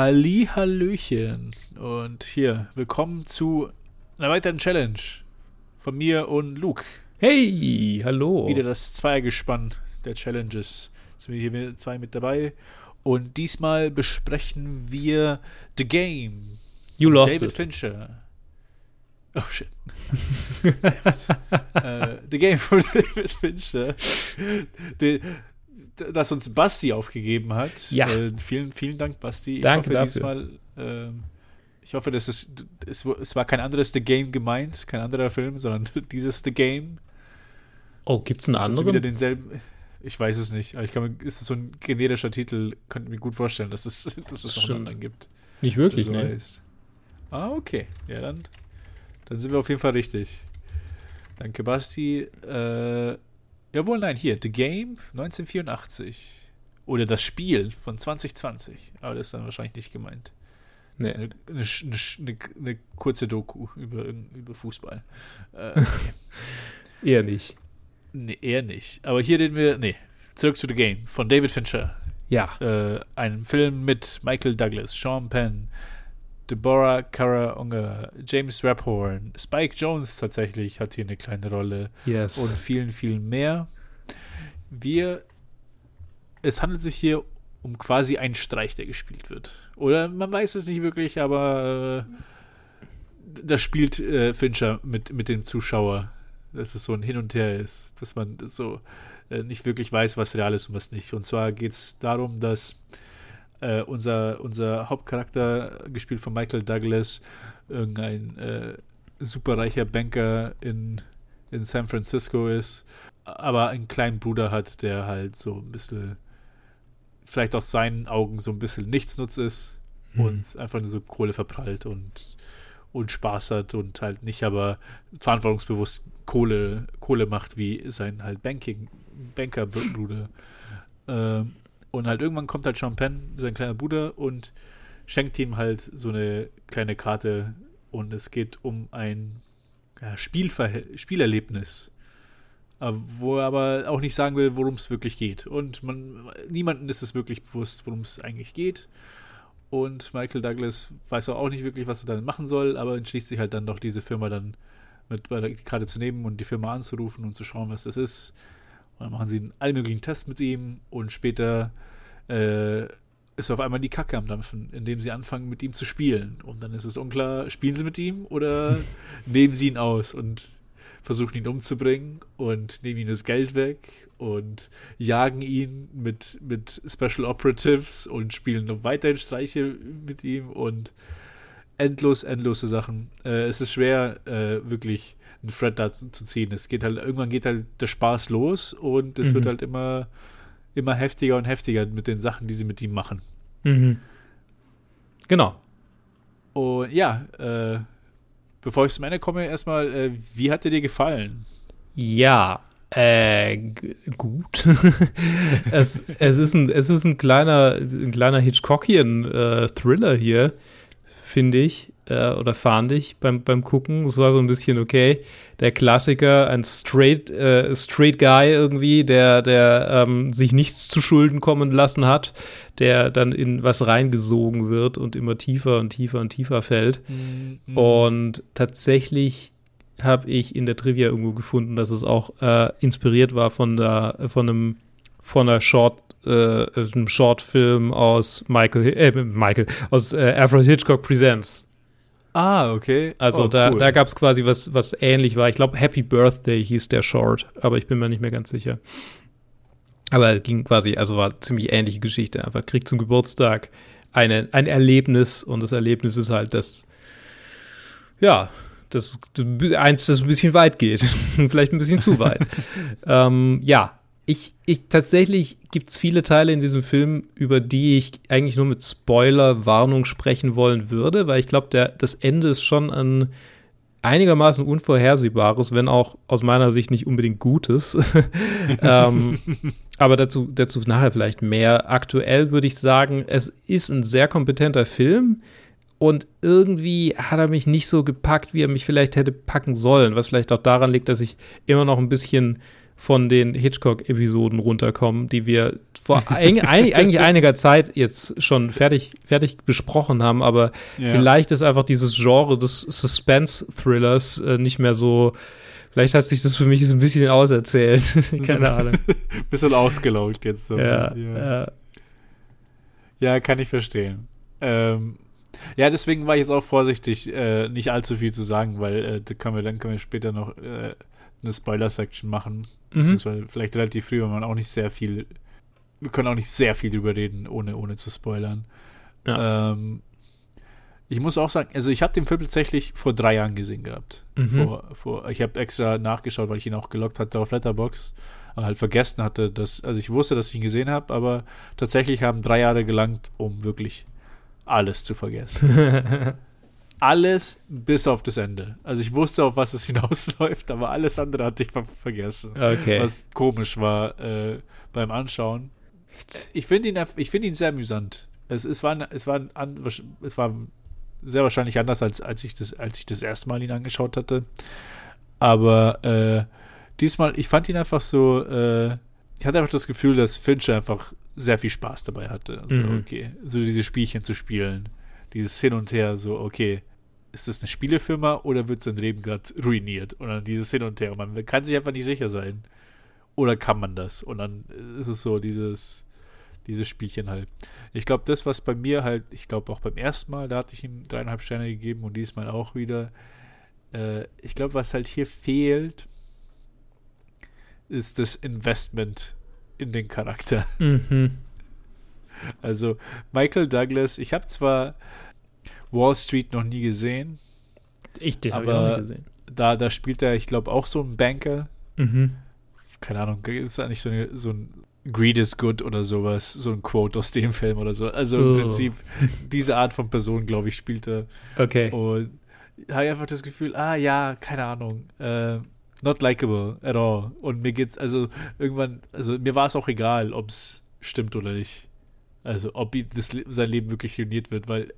Hallihallöchen und hier, willkommen zu einer weiteren Challenge von mir und Luke. Hey, hallo. Wieder das Zweiergespann der Challenges. Sind wir hier zwei mit dabei und diesmal besprechen wir The Game. You Lost David It. Fincher. Oh shit. The Game von David Fincher. Dass uns Basti aufgegeben hat. Ja. Vielen Dank, Basti. Ich hoffe, dass es war kein anderes The Game gemeint, kein anderer Film, sondern dieses The Game. Oh, gibt's einen anderen? Wieder denselben. Ich weiß es nicht. Aber ist so ein generischer Titel. Könnte mir gut vorstellen, dass es noch einen anderen gibt. Nicht wirklich, so ne? Ah, okay. Ja, dann sind wir auf jeden Fall richtig. Danke, Basti. Hier, The Game 1984. Oder das Spiel von 2020. Aber das ist dann wahrscheinlich nicht gemeint. Das nee. Ist eine kurze Doku über Fußball. Eher nicht. Nee, eher nicht. Aber hier reden wir, zurück zu The Game von David Fincher. Ja. Einem Film mit Michael Douglas, Sean Penn, Deborah Kara Unger, James Raphorn, Spike Jonze tatsächlich hat hier eine kleine Rolle. Yes. Und vielen, vielen mehr. Es handelt sich hier um quasi einen Streich, der gespielt wird. Oder man weiß es nicht wirklich, aber das spielt Fincher mit dem Zuschauer, dass es so ein Hin und Her ist, dass man so nicht wirklich weiß, was real ist und was nicht. Und zwar geht es darum, dass unser Hauptcharakter, gespielt von Michael Douglas, irgendein superreicher Banker in San Francisco ist, aber einen kleinen Bruder hat, der halt so ein bisschen, vielleicht aus seinen Augen so ein bisschen Nichtsnutz ist und einfach nur so Kohle verprallt und Spaß hat und halt nicht, aber verantwortungsbewusst Kohle macht, wie sein halt Bankerbruder. Und halt irgendwann kommt halt Sean Penn, sein kleiner Bruder, und schenkt ihm halt so eine kleine Karte. Und es geht um ein Spielerlebnis, wo er aber auch nicht sagen will, worum es wirklich geht. Und niemandem ist es wirklich bewusst, worum es eigentlich geht. Und Michael Douglas weiß auch nicht wirklich, was er dann machen soll, aber entschließt sich halt dann doch, diese Firma dann die Karte zu nehmen und die Firma anzurufen und zu schauen, was das ist. Und dann machen sie einen allmöglichen Test mit ihm und später ist auf einmal die Kacke am Dampfen, indem sie anfangen, mit ihm zu spielen. Und dann ist es unklar, spielen sie mit ihm oder nehmen sie ihn aus und versuchen ihn umzubringen und nehmen ihm das Geld weg und jagen ihn mit Special Operatives und spielen noch weiterhin Streiche mit ihm und endlose Sachen. Es ist schwer, wirklich einen Thread dazu zu ziehen. Es geht halt, irgendwann geht halt der Spaß los und es wird halt immer heftiger und heftiger mit den Sachen, die sie mit ihm machen. Mhm. Genau. Und ja, bevor ich zum Ende komme, erstmal, wie hat er dir gefallen? Ja, gut. es ist ein kleiner Hitchcockian-Thriller hier, finde ich. Oder fand ich beim Gucken. Es war so ein bisschen, okay, der Klassiker, ein straight Guy irgendwie, der sich nichts zu Schulden kommen lassen hat, der dann in was reingesogen wird und immer tiefer und tiefer und tiefer fällt. Mhm. Und tatsächlich habe ich in der Trivia irgendwo gefunden, dass es auch inspiriert war von einem Shortfilm aus Alfred Hitchcock Presents. Ah, okay. Also da gab es quasi was ähnlich war. Ich glaube, Happy Birthday hieß der Short, aber ich bin mir nicht mehr ganz sicher. Aber es ging quasi, also war ziemlich ähnliche Geschichte. Einfach kriegt zum Geburtstag ein Erlebnis und das Erlebnis ist halt, das ein bisschen weit geht. Vielleicht ein bisschen zu weit. Ja. Tatsächlich gibt es viele Teile in diesem Film, über die ich eigentlich nur mit Spoiler-Warnung sprechen wollen würde, weil ich glaube, das Ende ist schon ein einigermaßen unvorhersehbares, wenn auch aus meiner Sicht nicht unbedingt Gutes. Aber dazu nachher vielleicht mehr. Aktuell würde ich sagen, es ist ein sehr kompetenter Film und irgendwie hat er mich nicht so gepackt, wie er mich vielleicht hätte packen sollen, was vielleicht auch daran liegt, dass ich immer noch ein bisschen von den Hitchcock-Episoden runterkommen, die wir vor eigentlich einiger Zeit jetzt schon fertig besprochen haben, aber vielleicht ist einfach dieses Genre des Suspense-Thrillers nicht mehr so. Vielleicht hat sich das für mich ein bisschen auserzählt. Keine Ahnung. Bisschen ausgelaugt jetzt. So. Ja, kann ich verstehen. Ja, deswegen war ich jetzt auch vorsichtig, nicht allzu viel zu sagen, weil da können wir später noch eine Spoiler-Section machen. Beziehungsweise vielleicht relativ früh, weil man auch nicht sehr viel. Wir können auch nicht sehr viel drüber reden, ohne zu spoilern. Ja. Ich muss auch sagen, also ich habe den Film tatsächlich vor 3 Jahren gesehen gehabt. Ich habe extra nachgeschaut, weil ich ihn auch gelockt hatte auf Letterboxd, aber halt vergessen hatte, also ich wusste, dass ich ihn gesehen habe, aber tatsächlich haben 3 Jahre gelangt, um wirklich alles zu vergessen. Alles bis auf das Ende. Also ich wusste, auf was es hinausläuft, aber alles andere hatte ich vergessen. Okay. Was komisch war beim Anschauen. Ich finde ihn sehr amüsant. Es war sehr wahrscheinlich anders, als ich das erste Mal ihn angeschaut hatte. Aber diesmal, ich fand ihn einfach so, ich hatte einfach das Gefühl, dass Fincher einfach sehr viel Spaß dabei hatte. Also, okay, so diese Spielchen zu spielen, dieses Hin und Her, so, okay, ist das eine Spielefirma oder wird sein Leben gerade ruiniert? Und dann dieses Hin und Her. Und man kann sich einfach nicht sicher sein. Oder kann man das? Und dann ist es so, dieses Spielchen halt. Ich glaube, das, was bei mir halt, ich glaube auch beim ersten Mal, da hatte ich ihm 3,5 Sterne gegeben und diesmal auch wieder. Ich glaube, was halt hier fehlt, ist das Investment in den Charakter. Also Michael Douglas, ich habe zwar Wall Street noch nie gesehen. Den habe ich auch nie gesehen. Da spielt er, ich glaube, auch so einen Banker. Keine Ahnung, ist da nicht so ein Greed is good oder sowas, so ein Quote aus dem Film oder so. Also im Prinzip, diese Art von Person, glaube ich, spielt er. Okay. Und habe ich einfach das Gefühl, keine Ahnung, not likable at all. Und mir geht's, mir war es auch egal, ob es stimmt oder nicht. Also, ob sein Leben wirklich ruiniert wird, weil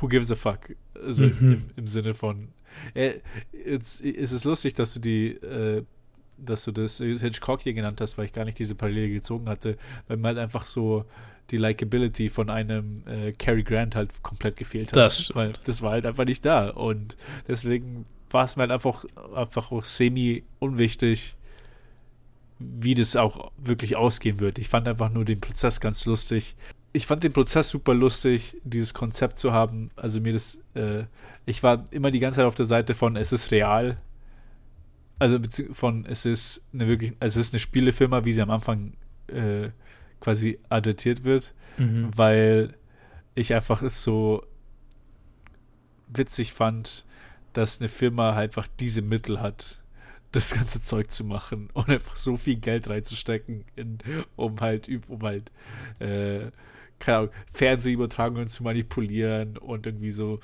who gives a fuck? Also im Sinne von es ist lustig, dass du das Hitchcock hier genannt hast, weil ich gar nicht diese Parallele gezogen hatte, weil man halt einfach so die Likeability von einem Cary Grant halt komplett gefehlt hat. Weil das war halt einfach nicht da. Und deswegen war es mir halt einfach auch semi-unwichtig, wie das auch wirklich ausgehen wird. Ich fand einfach nur den Prozess ganz lustig. Ich fand den Prozess super lustig, dieses Konzept zu haben. Also ich war immer die ganze Zeit auf der Seite von, es ist real. Also es ist eine Spielefirma, wie sie am Anfang quasi adaptiert wird, weil ich einfach es so witzig fand, dass eine Firma halt einfach diese Mittel hat, das ganze Zeug zu machen und einfach so viel Geld reinzustecken, keine Ahnung, Fernsehübertragungen zu manipulieren und irgendwie so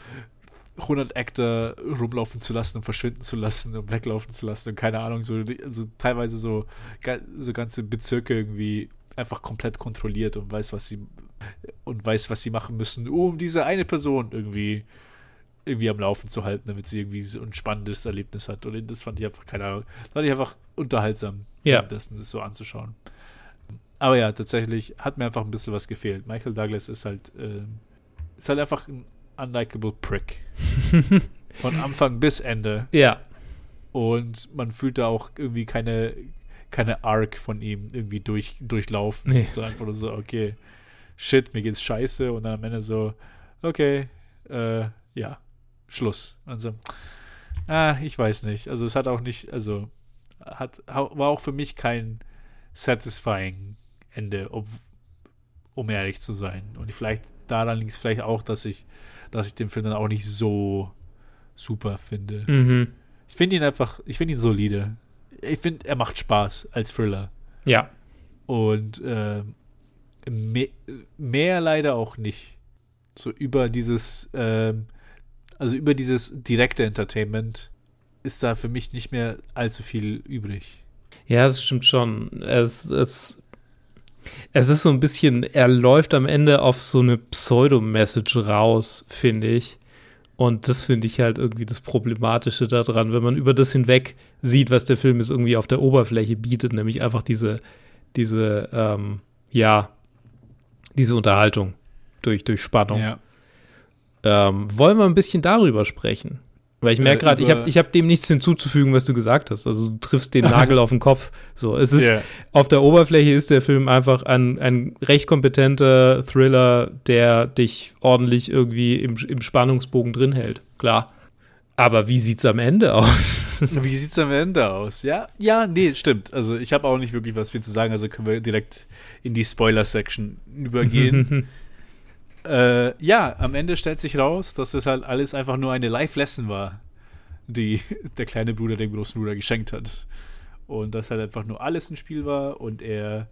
100 Actor rumlaufen zu lassen und verschwinden zu lassen und weglaufen zu lassen und keine Ahnung, so teilweise so ganze Bezirke irgendwie einfach komplett kontrolliert und weiß, was sie machen müssen, um diese eine Person irgendwie am Laufen zu halten, damit sie irgendwie so ein spannendes Erlebnis hat. Und das fand ich einfach, keine Ahnung, unterhaltsam, das so anzuschauen. Aber ja, tatsächlich hat mir einfach ein bisschen was gefehlt. Michael Douglas ist halt einfach ein unlikable prick. Von Anfang bis Ende. Ja. Und man fühlt da auch irgendwie keine Arc von ihm irgendwie durchlaufen. Nee. So einfach nur so, okay, shit, mir geht's scheiße. Und dann am Ende so, okay, Schluss. Also, ich weiß nicht. Also es hat auch nicht, war auch für mich kein satisfying Ende, um ehrlich zu sein. Und vielleicht daran liegt es vielleicht auch, dass ich den Film dann auch nicht so super finde. Ich finde ihn solide. Ich finde, er macht Spaß als Thriller. Ja. Und mehr leider auch nicht. So über dieses direkte Entertainment ist da für mich nicht mehr allzu viel übrig. Ja, das stimmt schon. Es ist so ein bisschen, er läuft am Ende auf so eine Pseudo-Message raus, finde ich. Und das finde ich halt irgendwie das Problematische daran, wenn man über das hinweg sieht, was der Film ist irgendwie auf der Oberfläche bietet, nämlich einfach diese Unterhaltung durch Spannung. Ja. Wollen wir ein bisschen darüber sprechen? Weil ich merke gerade, ich hab dem nichts hinzuzufügen, was du gesagt hast. Also du triffst den Nagel auf den Kopf. So, es ist, auf der Oberfläche ist der Film einfach ein recht kompetenter Thriller, der dich ordentlich irgendwie im Spannungsbogen drin hält. Klar. Aber wie sieht's am Ende aus? Wie sieht's am Ende aus? Ja, nee, stimmt. Also ich habe auch nicht wirklich was viel zu sagen. Also können wir direkt in die Spoiler-Section übergehen. Am Ende stellt sich raus, dass es halt alles einfach nur eine Life-Lesson war, die der kleine Bruder dem großen Bruder geschenkt hat. Und dass halt einfach nur alles ein Spiel war und er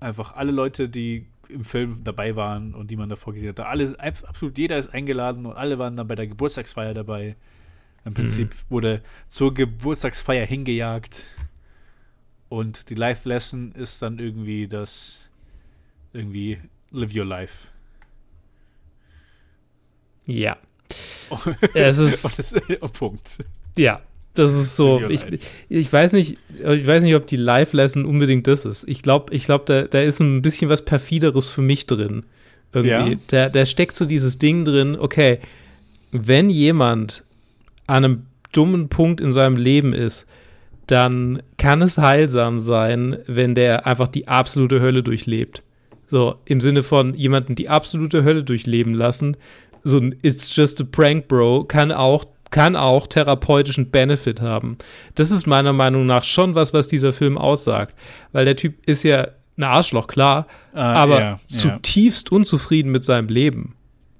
einfach alle Leute, die im Film dabei waren und die man davor gesehen hatte, alles, absolut jeder ist eingeladen und alle waren dann bei der Geburtstagsfeier dabei. Im Prinzip wurde zur Geburtstagsfeier hingejagt. Und die Life-Lesson ist dann irgendwie, dass irgendwie Live your life. Ja. Es ist Punkt. Ja, das ist so. Ich weiß nicht, ob die Life-Lesson unbedingt das ist. Ich glaube, da ist ein bisschen was Perfideres für mich drin. Irgendwie. Ja. Da steckt so dieses Ding drin, okay, wenn jemand an einem dummen Punkt in seinem Leben ist, dann kann es heilsam sein, wenn der einfach die absolute Hölle durchlebt. So, im Sinne von jemanden die absolute Hölle durchleben lassen, so ein It's just a prank, bro, kann auch therapeutischen Benefit haben. Das ist meiner Meinung nach schon was dieser Film aussagt. Weil der Typ ist ja ein Arschloch, klar, aber zutiefst unzufrieden mit seinem Leben.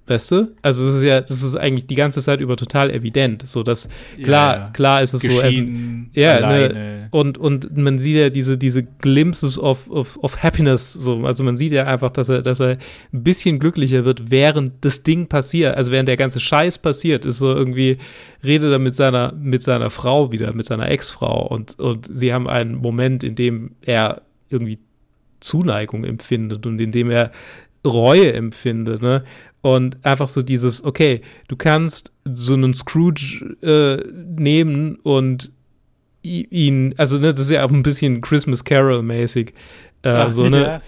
Weißt du? Also das ist eigentlich die ganze Zeit über total evident. So, dass klar ist es so. Alleine. Und man sieht ja diese Glimpses of Happiness. So. Also man sieht ja einfach, dass er ein bisschen glücklicher wird, während das Ding passiert. Also während der ganze Scheiß passiert, ist so irgendwie, redet er mit seiner Frau wieder, mit seiner Ex-Frau. Und sie haben einen Moment, in dem er irgendwie Zuneigung empfindet und in dem er Reue empfindet, ne? Und einfach so dieses, okay, du kannst so einen Scrooge nehmen und ihn, also ne, das ist ja auch ein bisschen Christmas Carol mäßig, so ne,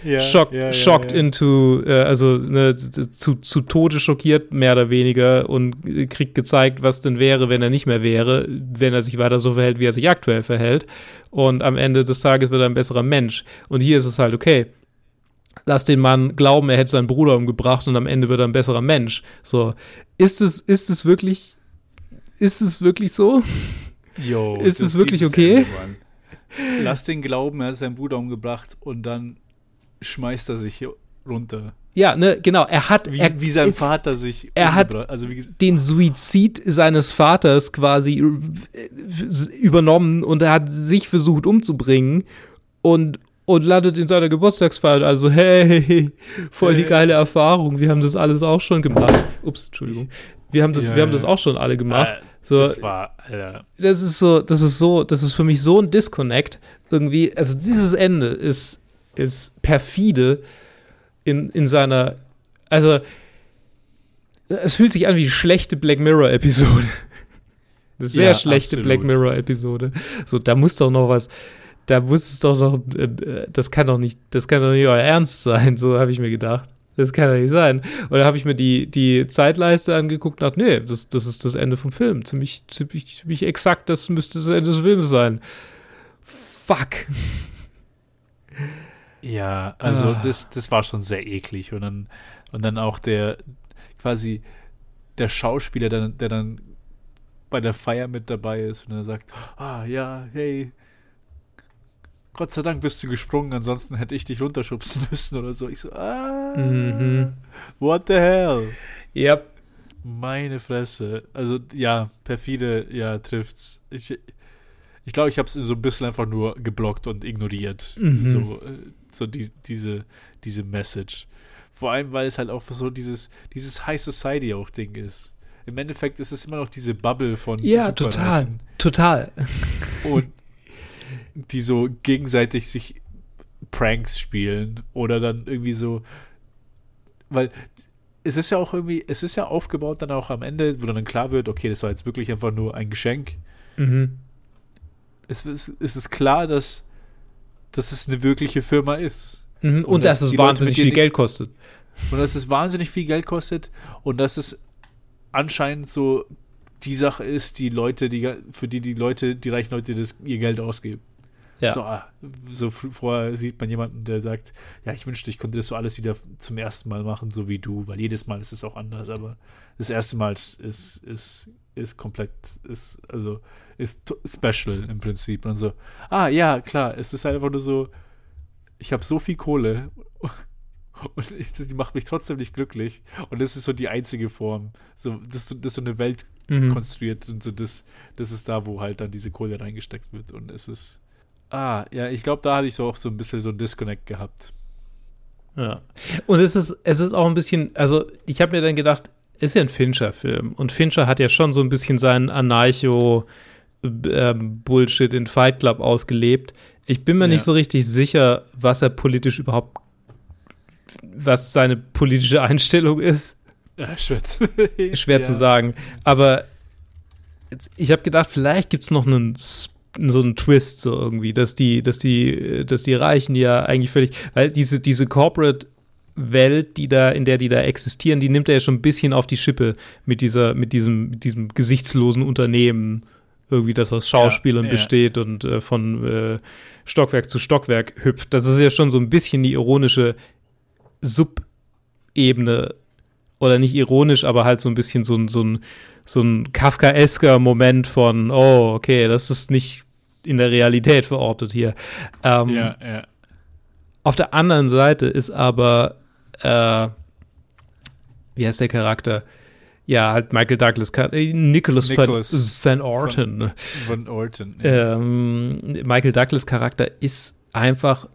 shocked into, also ne, zu Tode schockiert mehr oder weniger und kriegt gezeigt, was denn wäre, wenn er nicht mehr wäre, wenn er sich weiter so verhält, wie er sich aktuell verhält. Und am Ende des Tages wird er ein besserer Mensch. Und hier ist es halt, okay, lass den Mann glauben, er hätte seinen Bruder umgebracht und am Ende wird er ein besserer Mensch. So, ist es wirklich so? Jo, ist es wirklich okay? Ende, lass den glauben, er hat seinen Bruder umgebracht und dann schmeißt er sich hier runter. Ja, ne, genau, wie sein Vater sich umgebracht. Also wie den Suizid seines Vaters quasi übernommen und er hat sich versucht umzubringen und landet in seiner Geburtstagsfeier. Also, hey, voll die geile Erfahrung. Wir haben das alles auch schon gemacht. Ups, Entschuldigung. Wir haben das auch schon alle gemacht. So, das ist für mich so ein Disconnect irgendwie. Also dieses Ende ist perfide in seiner, also es fühlt sich an wie eine schlechte Black Mirror Episode. Eine sehr schlechte absolut. Black Mirror Episode. So, da muss doch noch was. Da muss es doch noch, das kann doch nicht euer Ernst sein, so habe ich mir gedacht. Das kann doch nicht sein. Und da habe ich mir die Zeitleiste angeguckt und dachte, nee, das ist das Ende vom Film. Ziemlich exakt, das müsste das Ende des Films sein. Fuck. Ja, also das war schon sehr eklig. Und dann auch der Schauspieler, der dann bei der Feier mit dabei ist und dann sagt, hey, Gott sei Dank bist du gesprungen, ansonsten hätte ich dich runterschubsen müssen oder so. Ich so, what the hell? Yep. Meine Fresse. Also, ja, perfide, ja, trifft's. Ich glaube, ich habe es so ein bisschen einfach nur geblockt und ignoriert. Mhm. So diese Message. Vor allem, weil es halt auch so dieses High Society auch Ding ist. Im Endeffekt ist es immer noch diese Bubble von Superreichen. Ja, total. Und die so gegenseitig sich Pranks spielen oder dann irgendwie so, weil es ist ja auch irgendwie, es ist ja aufgebaut dann auch am Ende, wo dann klar wird, okay, das war jetzt wirklich einfach nur ein Geschenk. Mhm. Es ist klar, dass es eine wirkliche Firma ist. Mhm. Und dass es wahnsinnig viel Geld kostet. Und dass es wahnsinnig viel Geld kostet und dass es anscheinend so die Sache ist, die Leute, die reichen Leute ihr Geld ausgeben. Ja. So vorher sieht man jemanden, der sagt, ja, ich wünschte, ich konnte das so alles wieder zum ersten Mal machen, so wie du, weil jedes Mal ist es auch anders, aber das erste Mal ist komplett, ist special im Prinzip. Und so, ja, klar, es ist halt einfach nur so, ich habe so viel Kohle und die macht mich trotzdem nicht glücklich und das ist so die einzige Form, so, dass so eine Welt konstruiert und so, das ist da, wo halt dann diese Kohle reingesteckt wird und es ist ja, ich glaube, da hatte ich so auch so ein bisschen so ein Disconnect gehabt. Ja. Und es ist auch ein bisschen, also ich habe mir dann gedacht, ist ja ein Fincher-Film. Und Fincher hat ja schon so ein bisschen seinen Anarcho-Bullshit in Fight Club ausgelebt. Ich bin mir nicht so richtig sicher, was seine politische Einstellung ist. Ja, schwer zu sagen. Aber ich habe gedacht, vielleicht gibt es noch einen so einen Twist, so irgendwie, dass die Reichen ja eigentlich völlig, weil diese Corporate-Welt, in der die da existieren, die nimmt er ja schon ein bisschen auf die Schippe mit diesem gesichtslosen Unternehmen, irgendwie, das aus Schauspielern besteht und von Stockwerk zu Stockwerk hüpft. Das ist ja schon so ein bisschen die ironische Subebene, oder nicht ironisch, aber halt so ein bisschen so ein kafkaesker Moment von, oh, okay, das ist nicht in der Realität verortet hier. Auf der anderen Seite ist aber, wie heißt der Charakter? Ja, halt Michael Douglas, Nicholas Van Orton. Van Orton, ja. Michael Douglas Charakter ist einfach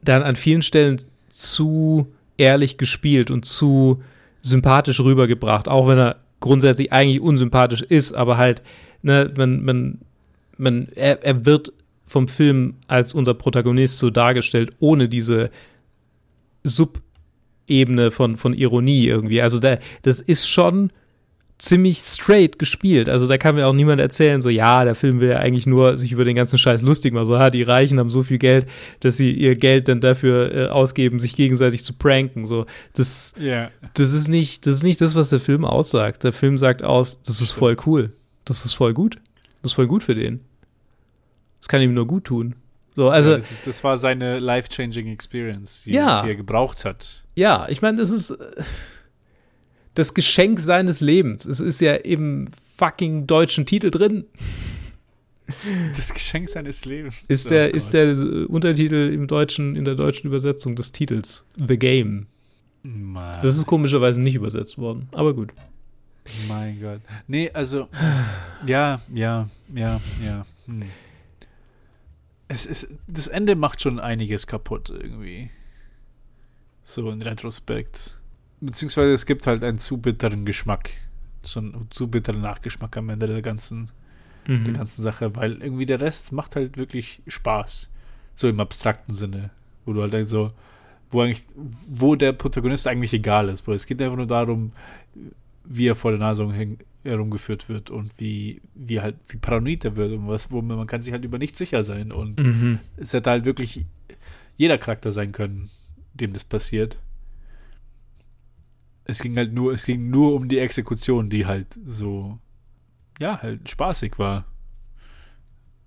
dann an vielen Stellen zu ehrlich gespielt und zu sympathisch rübergebracht, auch wenn er grundsätzlich eigentlich unsympathisch ist, aber halt, ne, er wird vom Film als unser Protagonist so dargestellt, ohne diese Subebene von Ironie irgendwie. Also das ist schon ziemlich straight gespielt. Also da kann mir auch niemand erzählen, so, ja, der Film will ja eigentlich nur sich über den ganzen Scheiß lustig machen. So, die Reichen haben so viel Geld, dass sie ihr Geld dann dafür ausgeben, sich gegenseitig zu pranken. So, das ist nicht das, was der Film aussagt. Der Film sagt aus, das ist voll cool. Das ist voll gut. Das ist voll gut für den. Das kann ihm nur gut tun. So, also, ja, das war seine life-changing Experience, die er gebraucht hat. Ja, ich meine, das ist das Geschenk seines Lebens. Es ist ja im fucking deutschen Titel drin. Das Geschenk seines Lebens. Ist der Untertitel in der deutschen Übersetzung des Titels The Game. Mann. Das ist komischerweise nicht übersetzt worden, aber gut. Mein Gott. Nee, also ja. Hm. Es ist, das Ende macht schon einiges kaputt irgendwie. So in Retrospekt. Beziehungsweise es gibt halt einen zu bitteren Geschmack. So einen zu bitteren Nachgeschmack am Ende der ganzen Sache, weil irgendwie der Rest macht halt wirklich Spaß. So im abstrakten Sinne. Wo du halt so, wo der Protagonist eigentlich egal ist. Weil es geht einfach nur darum, wie er vor der Nase herumgeführt wird und wie paranoid er wird und man kann sich halt über nichts sicher sein. Und es hätte halt wirklich jeder Charakter sein können, dem das passiert. Es ging nur um die Exekution, die halt so, ja, halt spaßig war.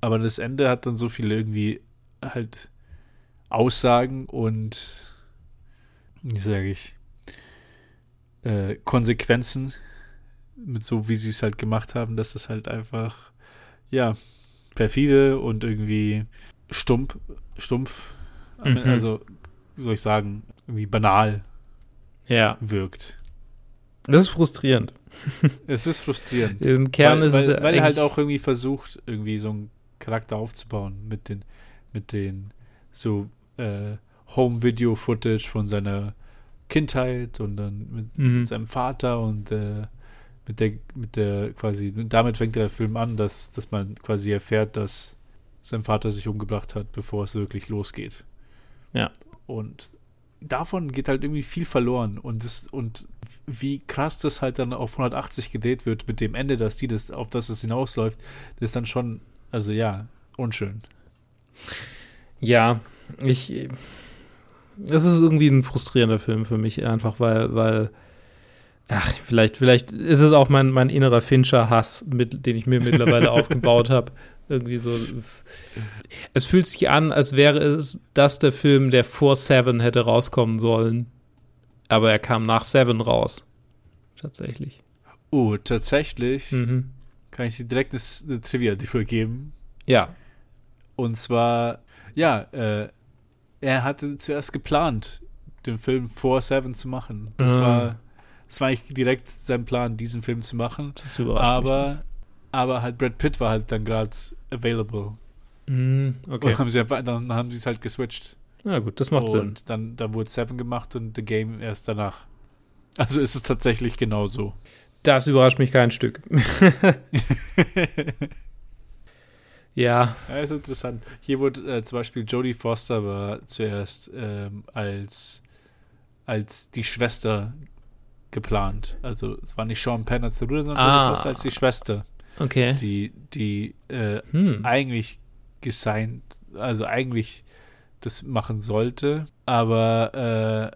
Aber das Ende hat dann so viele irgendwie halt Aussagen und, wie sage ich, Konsequenzen, mit so, wie sie es halt gemacht haben, dass es halt einfach, ja, perfide und irgendwie stumpf, also, wie soll ich sagen, irgendwie banal wirkt. Das ist frustrierend. Es ist frustrierend. Im Kern ist es, weil er halt auch irgendwie versucht, irgendwie so einen Charakter aufzubauen mit den so Home-Video-Footage von seiner Kindheit und dann mit seinem Vater und mit der quasi, damit fängt der Film an, dass man quasi erfährt, dass sein Vater sich umgebracht hat, bevor es wirklich losgeht. Ja. Und davon geht halt irgendwie viel verloren und wie krass das halt dann auf 180 gedreht wird mit dem Ende, dass auf das es hinausläuft, das ist dann schon, also ja, unschön. Ja, es ist irgendwie ein frustrierender Film für mich einfach, weil vielleicht ist es auch mein innerer Fincher-Hass, den ich mir mittlerweile aufgebaut habe. Irgendwie so, es fühlt sich an, als wäre es das der Film, der vor Seven hätte rauskommen sollen. Aber er kam nach Seven raus. Tatsächlich. Oh, tatsächlich? Mhm. Kann ich dir direkt eine Trivia dafür geben? Ja. Und zwar, ja, er hatte zuerst geplant, den Film vor Seven zu machen. Das war eigentlich direkt sein Plan, diesen Film zu machen. Das überrascht mich nicht. Aber halt Brad Pitt war halt dann gerade available. Okay. Und dann haben sie es halt geswitcht. Na gut, das macht Sinn. Und dann wurde Seven gemacht und The Game erst danach. Also ist es tatsächlich genau so. Das überrascht mich kein Stück. Ja. Ja, ist interessant. Hier wurde zum Beispiel Jodie Foster war zuerst als die Schwester geplant. Also es war nicht Sean Penn als der Bruder, sondern Jodie Foster als die Schwester. Okay. Die eigentlich gesigned, also eigentlich das machen sollte, aber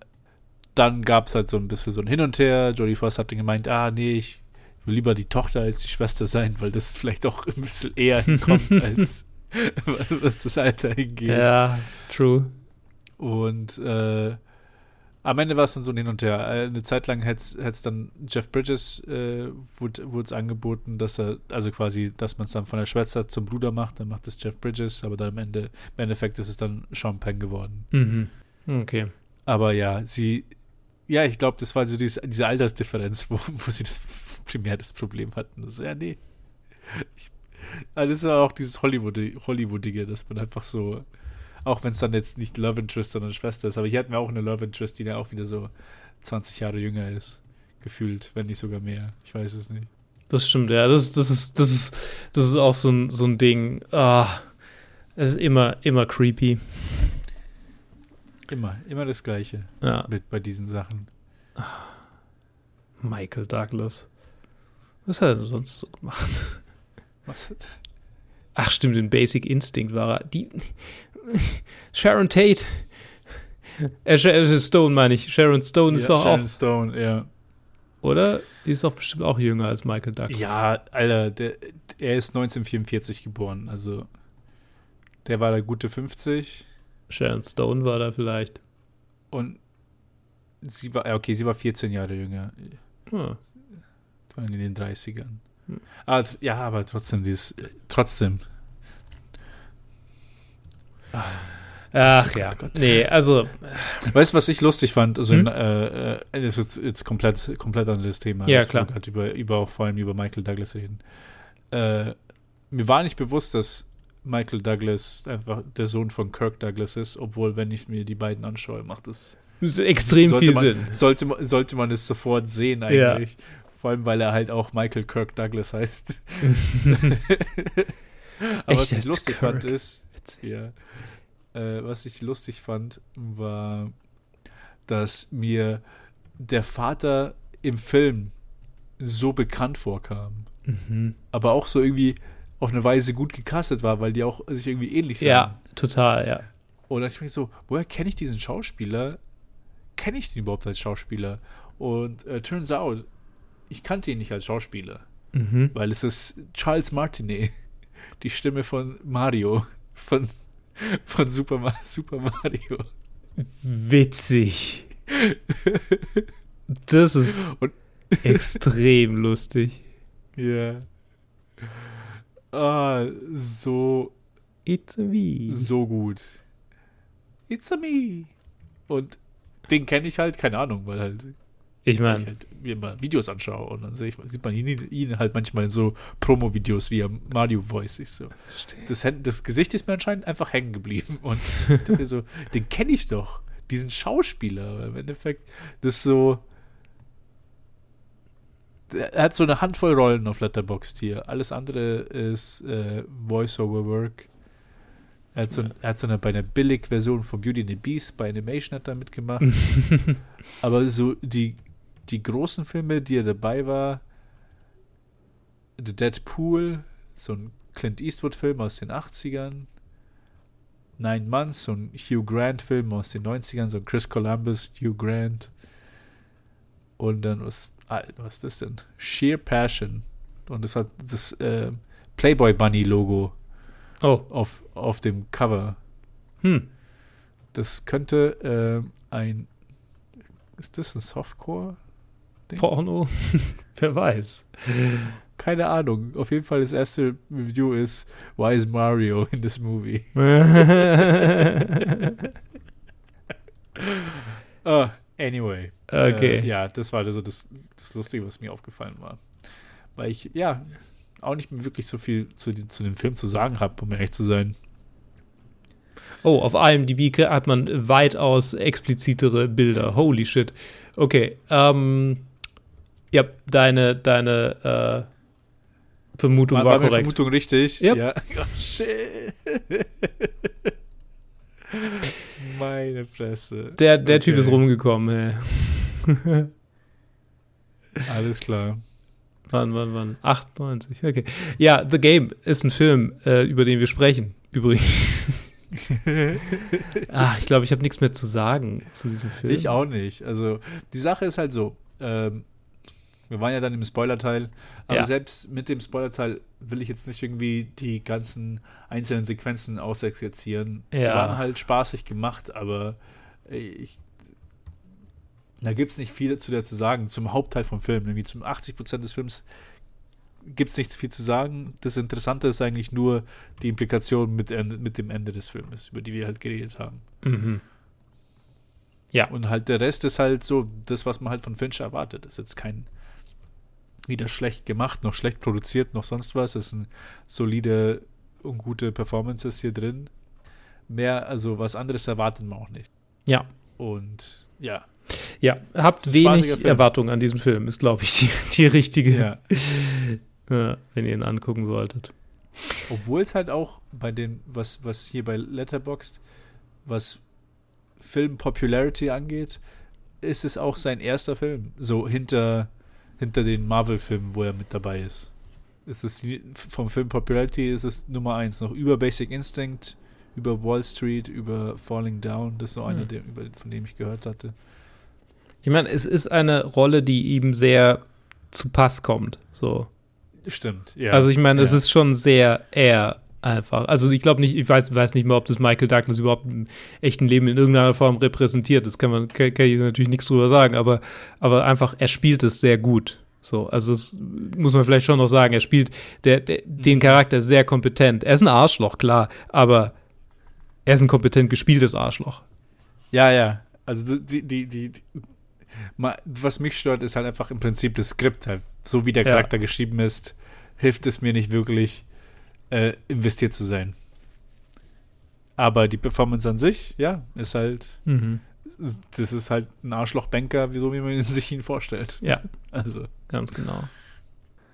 dann gab es halt so ein bisschen so ein Hin und Her. Jodie Foster hat dann gemeint, nee, ich will lieber die Tochter als die Schwester sein, weil das vielleicht auch ein bisschen eher hinkommt, als was das Alter hingeht. Ja, true. Und am Ende war es dann so ein Hin und Her. Eine Zeit lang hätte es dann Jeff Bridges wurde es angeboten, dass er, also quasi, dass man es dann von der Schwester zum Bruder macht, dann macht es Jeff Bridges, aber dann im Endeffekt ist es dann Sean Penn geworden. Mhm. Okay. Aber ja, ich glaube, das war so diese Altersdifferenz, wo sie primär das Problem hatten. Also, ja, nee. Also das ist auch dieses Hollywoodige, dass man einfach so, auch wenn es dann jetzt nicht Love Interest, sondern Schwester ist. Aber hier hatten wir auch eine Love Interest, die dann auch wieder so 20 Jahre jünger ist, gefühlt, wenn nicht sogar mehr. Ich weiß es nicht. Das stimmt, ja. Das ist auch so ein Ding. Es ist immer creepy. Immer das Gleiche bei diesen Sachen. Michael Douglas. Was hat er denn sonst so gemacht? Was hat Ach stimmt, in Basic Instinct war er. Sharon Tate. Stone meine ich. Sharon Stone ist doch auch. Sharon Stone, ja. Oder? Die ist doch bestimmt auch jünger als Michael Douglas. Ja, Alter, er ist 1944 geboren. Also, der war da gute 50. Sharon Stone war da vielleicht. Und sie war 14 Jahre jünger. Hm. Das war in den 30ern. Hm. Ja, aber trotzdem, trotzdem. Ach ja, Gott. Nee, also weißt du, was ich lustig fand? Also das ist jetzt komplett anderes Thema. Ja, klar. Wir gerade vor allem über Michael Douglas reden. Mir war nicht bewusst, dass Michael Douglas einfach der Sohn von Kirk Douglas ist, obwohl, wenn ich mir die beiden anschaue, macht das extrem viel Sinn. Sollte man es sofort sehen eigentlich. Ja. Vor allem, weil er halt auch Michael Kirk Douglas heißt. Aber was ich lustig fand ist ja. Was ich lustig fand, war, dass mir der Vater im Film so bekannt vorkam, aber auch so irgendwie auf eine Weise gut gecastet war, weil die auch sich irgendwie ähnlich sahen. Ja, total, ja. Und dann dachte ich mir so, woher kenne ich diesen Schauspieler? Kenne ich den überhaupt als Schauspieler? Und turns out, ich kannte ihn nicht als Schauspieler, weil es ist Charles Martinet, die Stimme von Mario, von Super Mario. Witzig. Das ist extrem lustig. Ja. So. It's a me. So gut. It's a me. Und den kenne ich halt, keine Ahnung, weil halt ich halt mir mal Videos anschaue und dann sieht man ihn halt manchmal in so Promo-Videos wie am Mario Voice. Ich so. Das Gesicht ist mir anscheinend einfach hängen geblieben. Und ich dachte so, den kenne ich doch, diesen Schauspieler. Im Endeffekt, das so. Er hat so eine Handvoll Rollen auf Letterboxd hier. Alles andere ist Voice-over-Work. Er hat so bei einer Billig-Version von Beauty and the Beast bei Animation hat er mitgemacht. Aber so die großen Filme, die er dabei war, The Deadpool, so ein Clint Eastwood-Film aus den 80ern, 9 Months, so ein Hugh Grant-Film aus den 90ern, so ein Chris Columbus, Hugh Grant. Und dann, was ist das denn? Sheer Passion. Und das hat das Playboy Bunny-Logo auf dem Cover. Das könnte ist das ein Softcore-Ding? Porno? Wer weiß. Keine Ahnung. Auf jeden Fall das erste Review ist Why is Mario in this movie? Anyway. Okay. Ja, das war so das Lustige, was mir aufgefallen war. Weil ich, ja, auch nicht wirklich so viel zu dem Film zu sagen habe, um ehrlich zu sein. Oh, auf IMDb hat man weitaus explizitere Bilder. Holy shit. Okay, ja, deine Vermutung war korrekt. War meine Vermutung richtig? Yep. Ja. Oh, shit. Meine Fresse. Der okay. Typ ist rumgekommen, ey. Alles klar. Wann? 98, okay. Ja, The Game ist ein Film, über den wir sprechen, übrigens. Ich glaube, ich habe nichts mehr zu sagen zu diesem Film. Ich auch nicht. Also, die Sache ist halt so, wir waren ja dann im Spoilerteil, aber selbst mit dem Spoilerteil will ich jetzt nicht irgendwie die ganzen einzelnen Sequenzen ausexerzieren. Ja. Die waren halt spaßig gemacht, aber da gibt es nicht viel zu sagen, zum Hauptteil vom Film. Irgendwie zum 80% des Films gibt es nichts viel zu sagen. Das Interessante ist eigentlich nur die Implikation mit dem Ende des Filmes, über die wir halt geredet haben. Mhm. Ja. Und halt der Rest ist halt so, das, was man halt von Fincher erwartet. Das ist jetzt kein weder schlecht gemacht, noch schlecht produziert, noch sonst was. Das sind solide und gute Performances hier drin. Mehr, also was anderes erwartet man auch nicht. Ja. Und ja. Ja, habt wenig Erwartungen an diesem Film, ist, glaube ich, die richtige, wenn ihr ihn angucken solltet. Obwohl es halt auch bei dem, was hier bei Letterboxd, was Film-Popularity angeht, ist es auch sein erster Film, so hinter den Marvel-Filmen, wo er mit dabei ist. Es ist vom Film-Popularity ist es Nummer 1, noch über Basic Instinct, über Wall Street, über Falling Down, das ist so einer, von dem ich gehört hatte. Ich meine, es ist eine Rolle, die ihm sehr zu Pass kommt. So. Stimmt, ja. Also ich meine, es ist schon sehr er einfach. Also ich glaube nicht, ich weiß nicht mal, ob das Michael Douglas überhaupt im echten Leben in irgendeiner Form repräsentiert. Das kann ich natürlich nichts drüber sagen, aber einfach, er spielt es sehr gut. So, also das muss man vielleicht schon noch sagen. Er spielt den Charakter sehr kompetent. Er ist ein Arschloch, klar, aber er ist ein kompetent gespieltes Arschloch. Ja, ja. Also was mich stört, ist halt einfach im Prinzip das Skript. Halt. So wie der Charakter geschrieben ist, hilft es mir nicht wirklich, investiert zu sein. Aber die Performance an sich, ja, ist halt, das ist halt ein Arschlochbanker, so wie man sich ihn vorstellt. Ja, also ganz genau.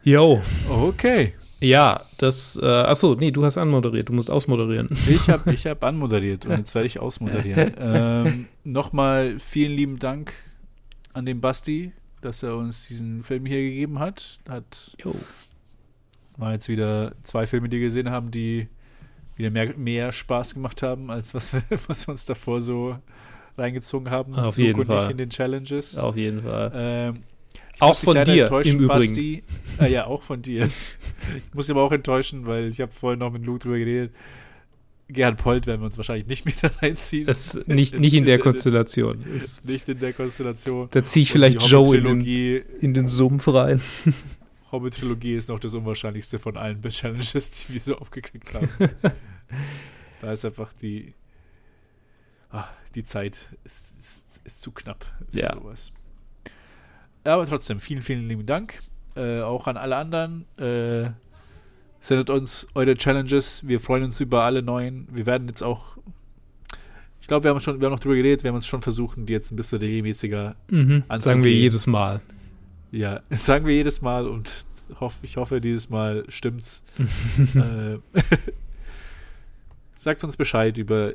Jo. Okay. Ja, das, achso, nee, du hast anmoderiert, du musst ausmoderieren. Ich hab anmoderiert und jetzt werde ich ausmoderieren. Nochmal vielen lieben Dank an den Basti, dass er uns diesen Film hier gegeben hat. Mal jetzt wieder 2 Filme, die wir gesehen haben, die wieder mehr Spaß gemacht haben, als was wir uns davor so reingezogen haben. Auf jeden Fall. Nicht in den Challenges. Auf jeden Fall. Auch von dir im Übrigen. Basti. Ja, auch von dir. Ich muss dich aber auch enttäuschen, weil ich habe vorhin noch mit Luke drüber geredet. Gerhard Polt werden wir uns wahrscheinlich nicht mit da reinziehen. Das ist nicht in der Konstellation. Ist nicht in der Konstellation. Da ziehe ich vielleicht Joe in den Sumpf rein. Hobbit-Trilogie ist noch das Unwahrscheinlichste von allen Challenges, die wir so aufgekriegt haben. Da ist einfach die Zeit ist zu knapp für sowas. Aber trotzdem, vielen, vielen lieben Dank. Auch an alle anderen. Sendet uns eure Challenges. Wir freuen uns über alle neuen. Wir werden jetzt auch, ich glaube, wir haben noch drüber geredet. Wir haben uns schon versucht, die jetzt ein bisschen regelmäßiger anzugehen. Sagen wir jedes Mal. Ja, sagen wir jedes Mal und ich hoffe, dieses Mal stimmt's. Sagt uns Bescheid über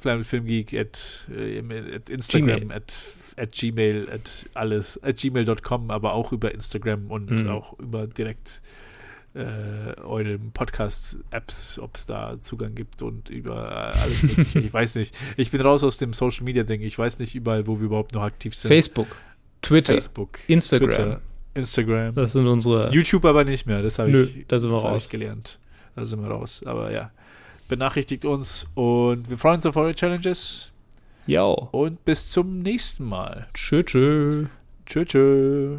filmgeek at Instagram, at Gmail, at alles, at gmail.com, aber auch über Instagram und auch über direkt euren Podcast-Apps, ob es da Zugang gibt und über alles Mögliche. Ich weiß nicht. Ich bin raus aus dem Social-Media-Ding. Ich weiß nicht überall, wo wir überhaupt noch aktiv sind. Facebook, Twitter, Instagram. Das sind unsere... YouTube aber nicht mehr. Das habe ich gelernt. Da sind wir raus. Aber ja, benachrichtigt uns und wir freuen uns auf eure Challenges. Jo. Und bis zum nächsten Mal. Tschö, tschö. Tschö, tschö.